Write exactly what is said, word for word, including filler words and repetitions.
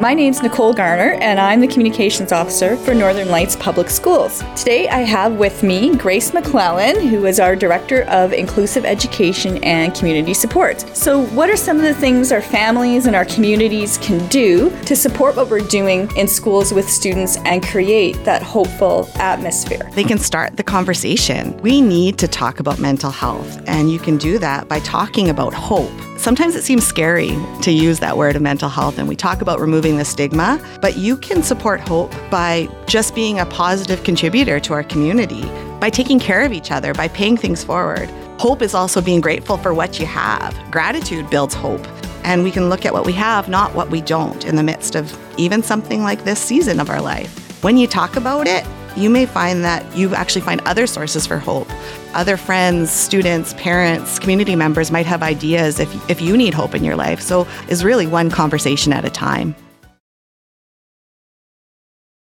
My name's Nicole Garner, and I'm the Communications Officer for Northern Lights Public Schools. Today I have with me Grace McClellan, who is our Director of Inclusive Education and Community Support. So what are some of the things our families and our communities can do to support what we're doing in schools with students and create that hopeful atmosphere? They can start the conversation. We need to talk about mental health, and you can do that by talking about hope. Sometimes it seems scary to use that word of mental health, and we talk about removing the stigma, but you can support hope by just being a positive contributor to our community, by taking care of each other, by paying things forward. Hope is also being grateful for what you have. Gratitude builds hope, and we can look at what we have, not what we don't, in the midst of even something like this season of our life. When you talk about it, you may find that you actually find other sources for hope. Other friends, students, parents, community members might have ideas if, if you need hope in your life. So it's really one conversation at a time.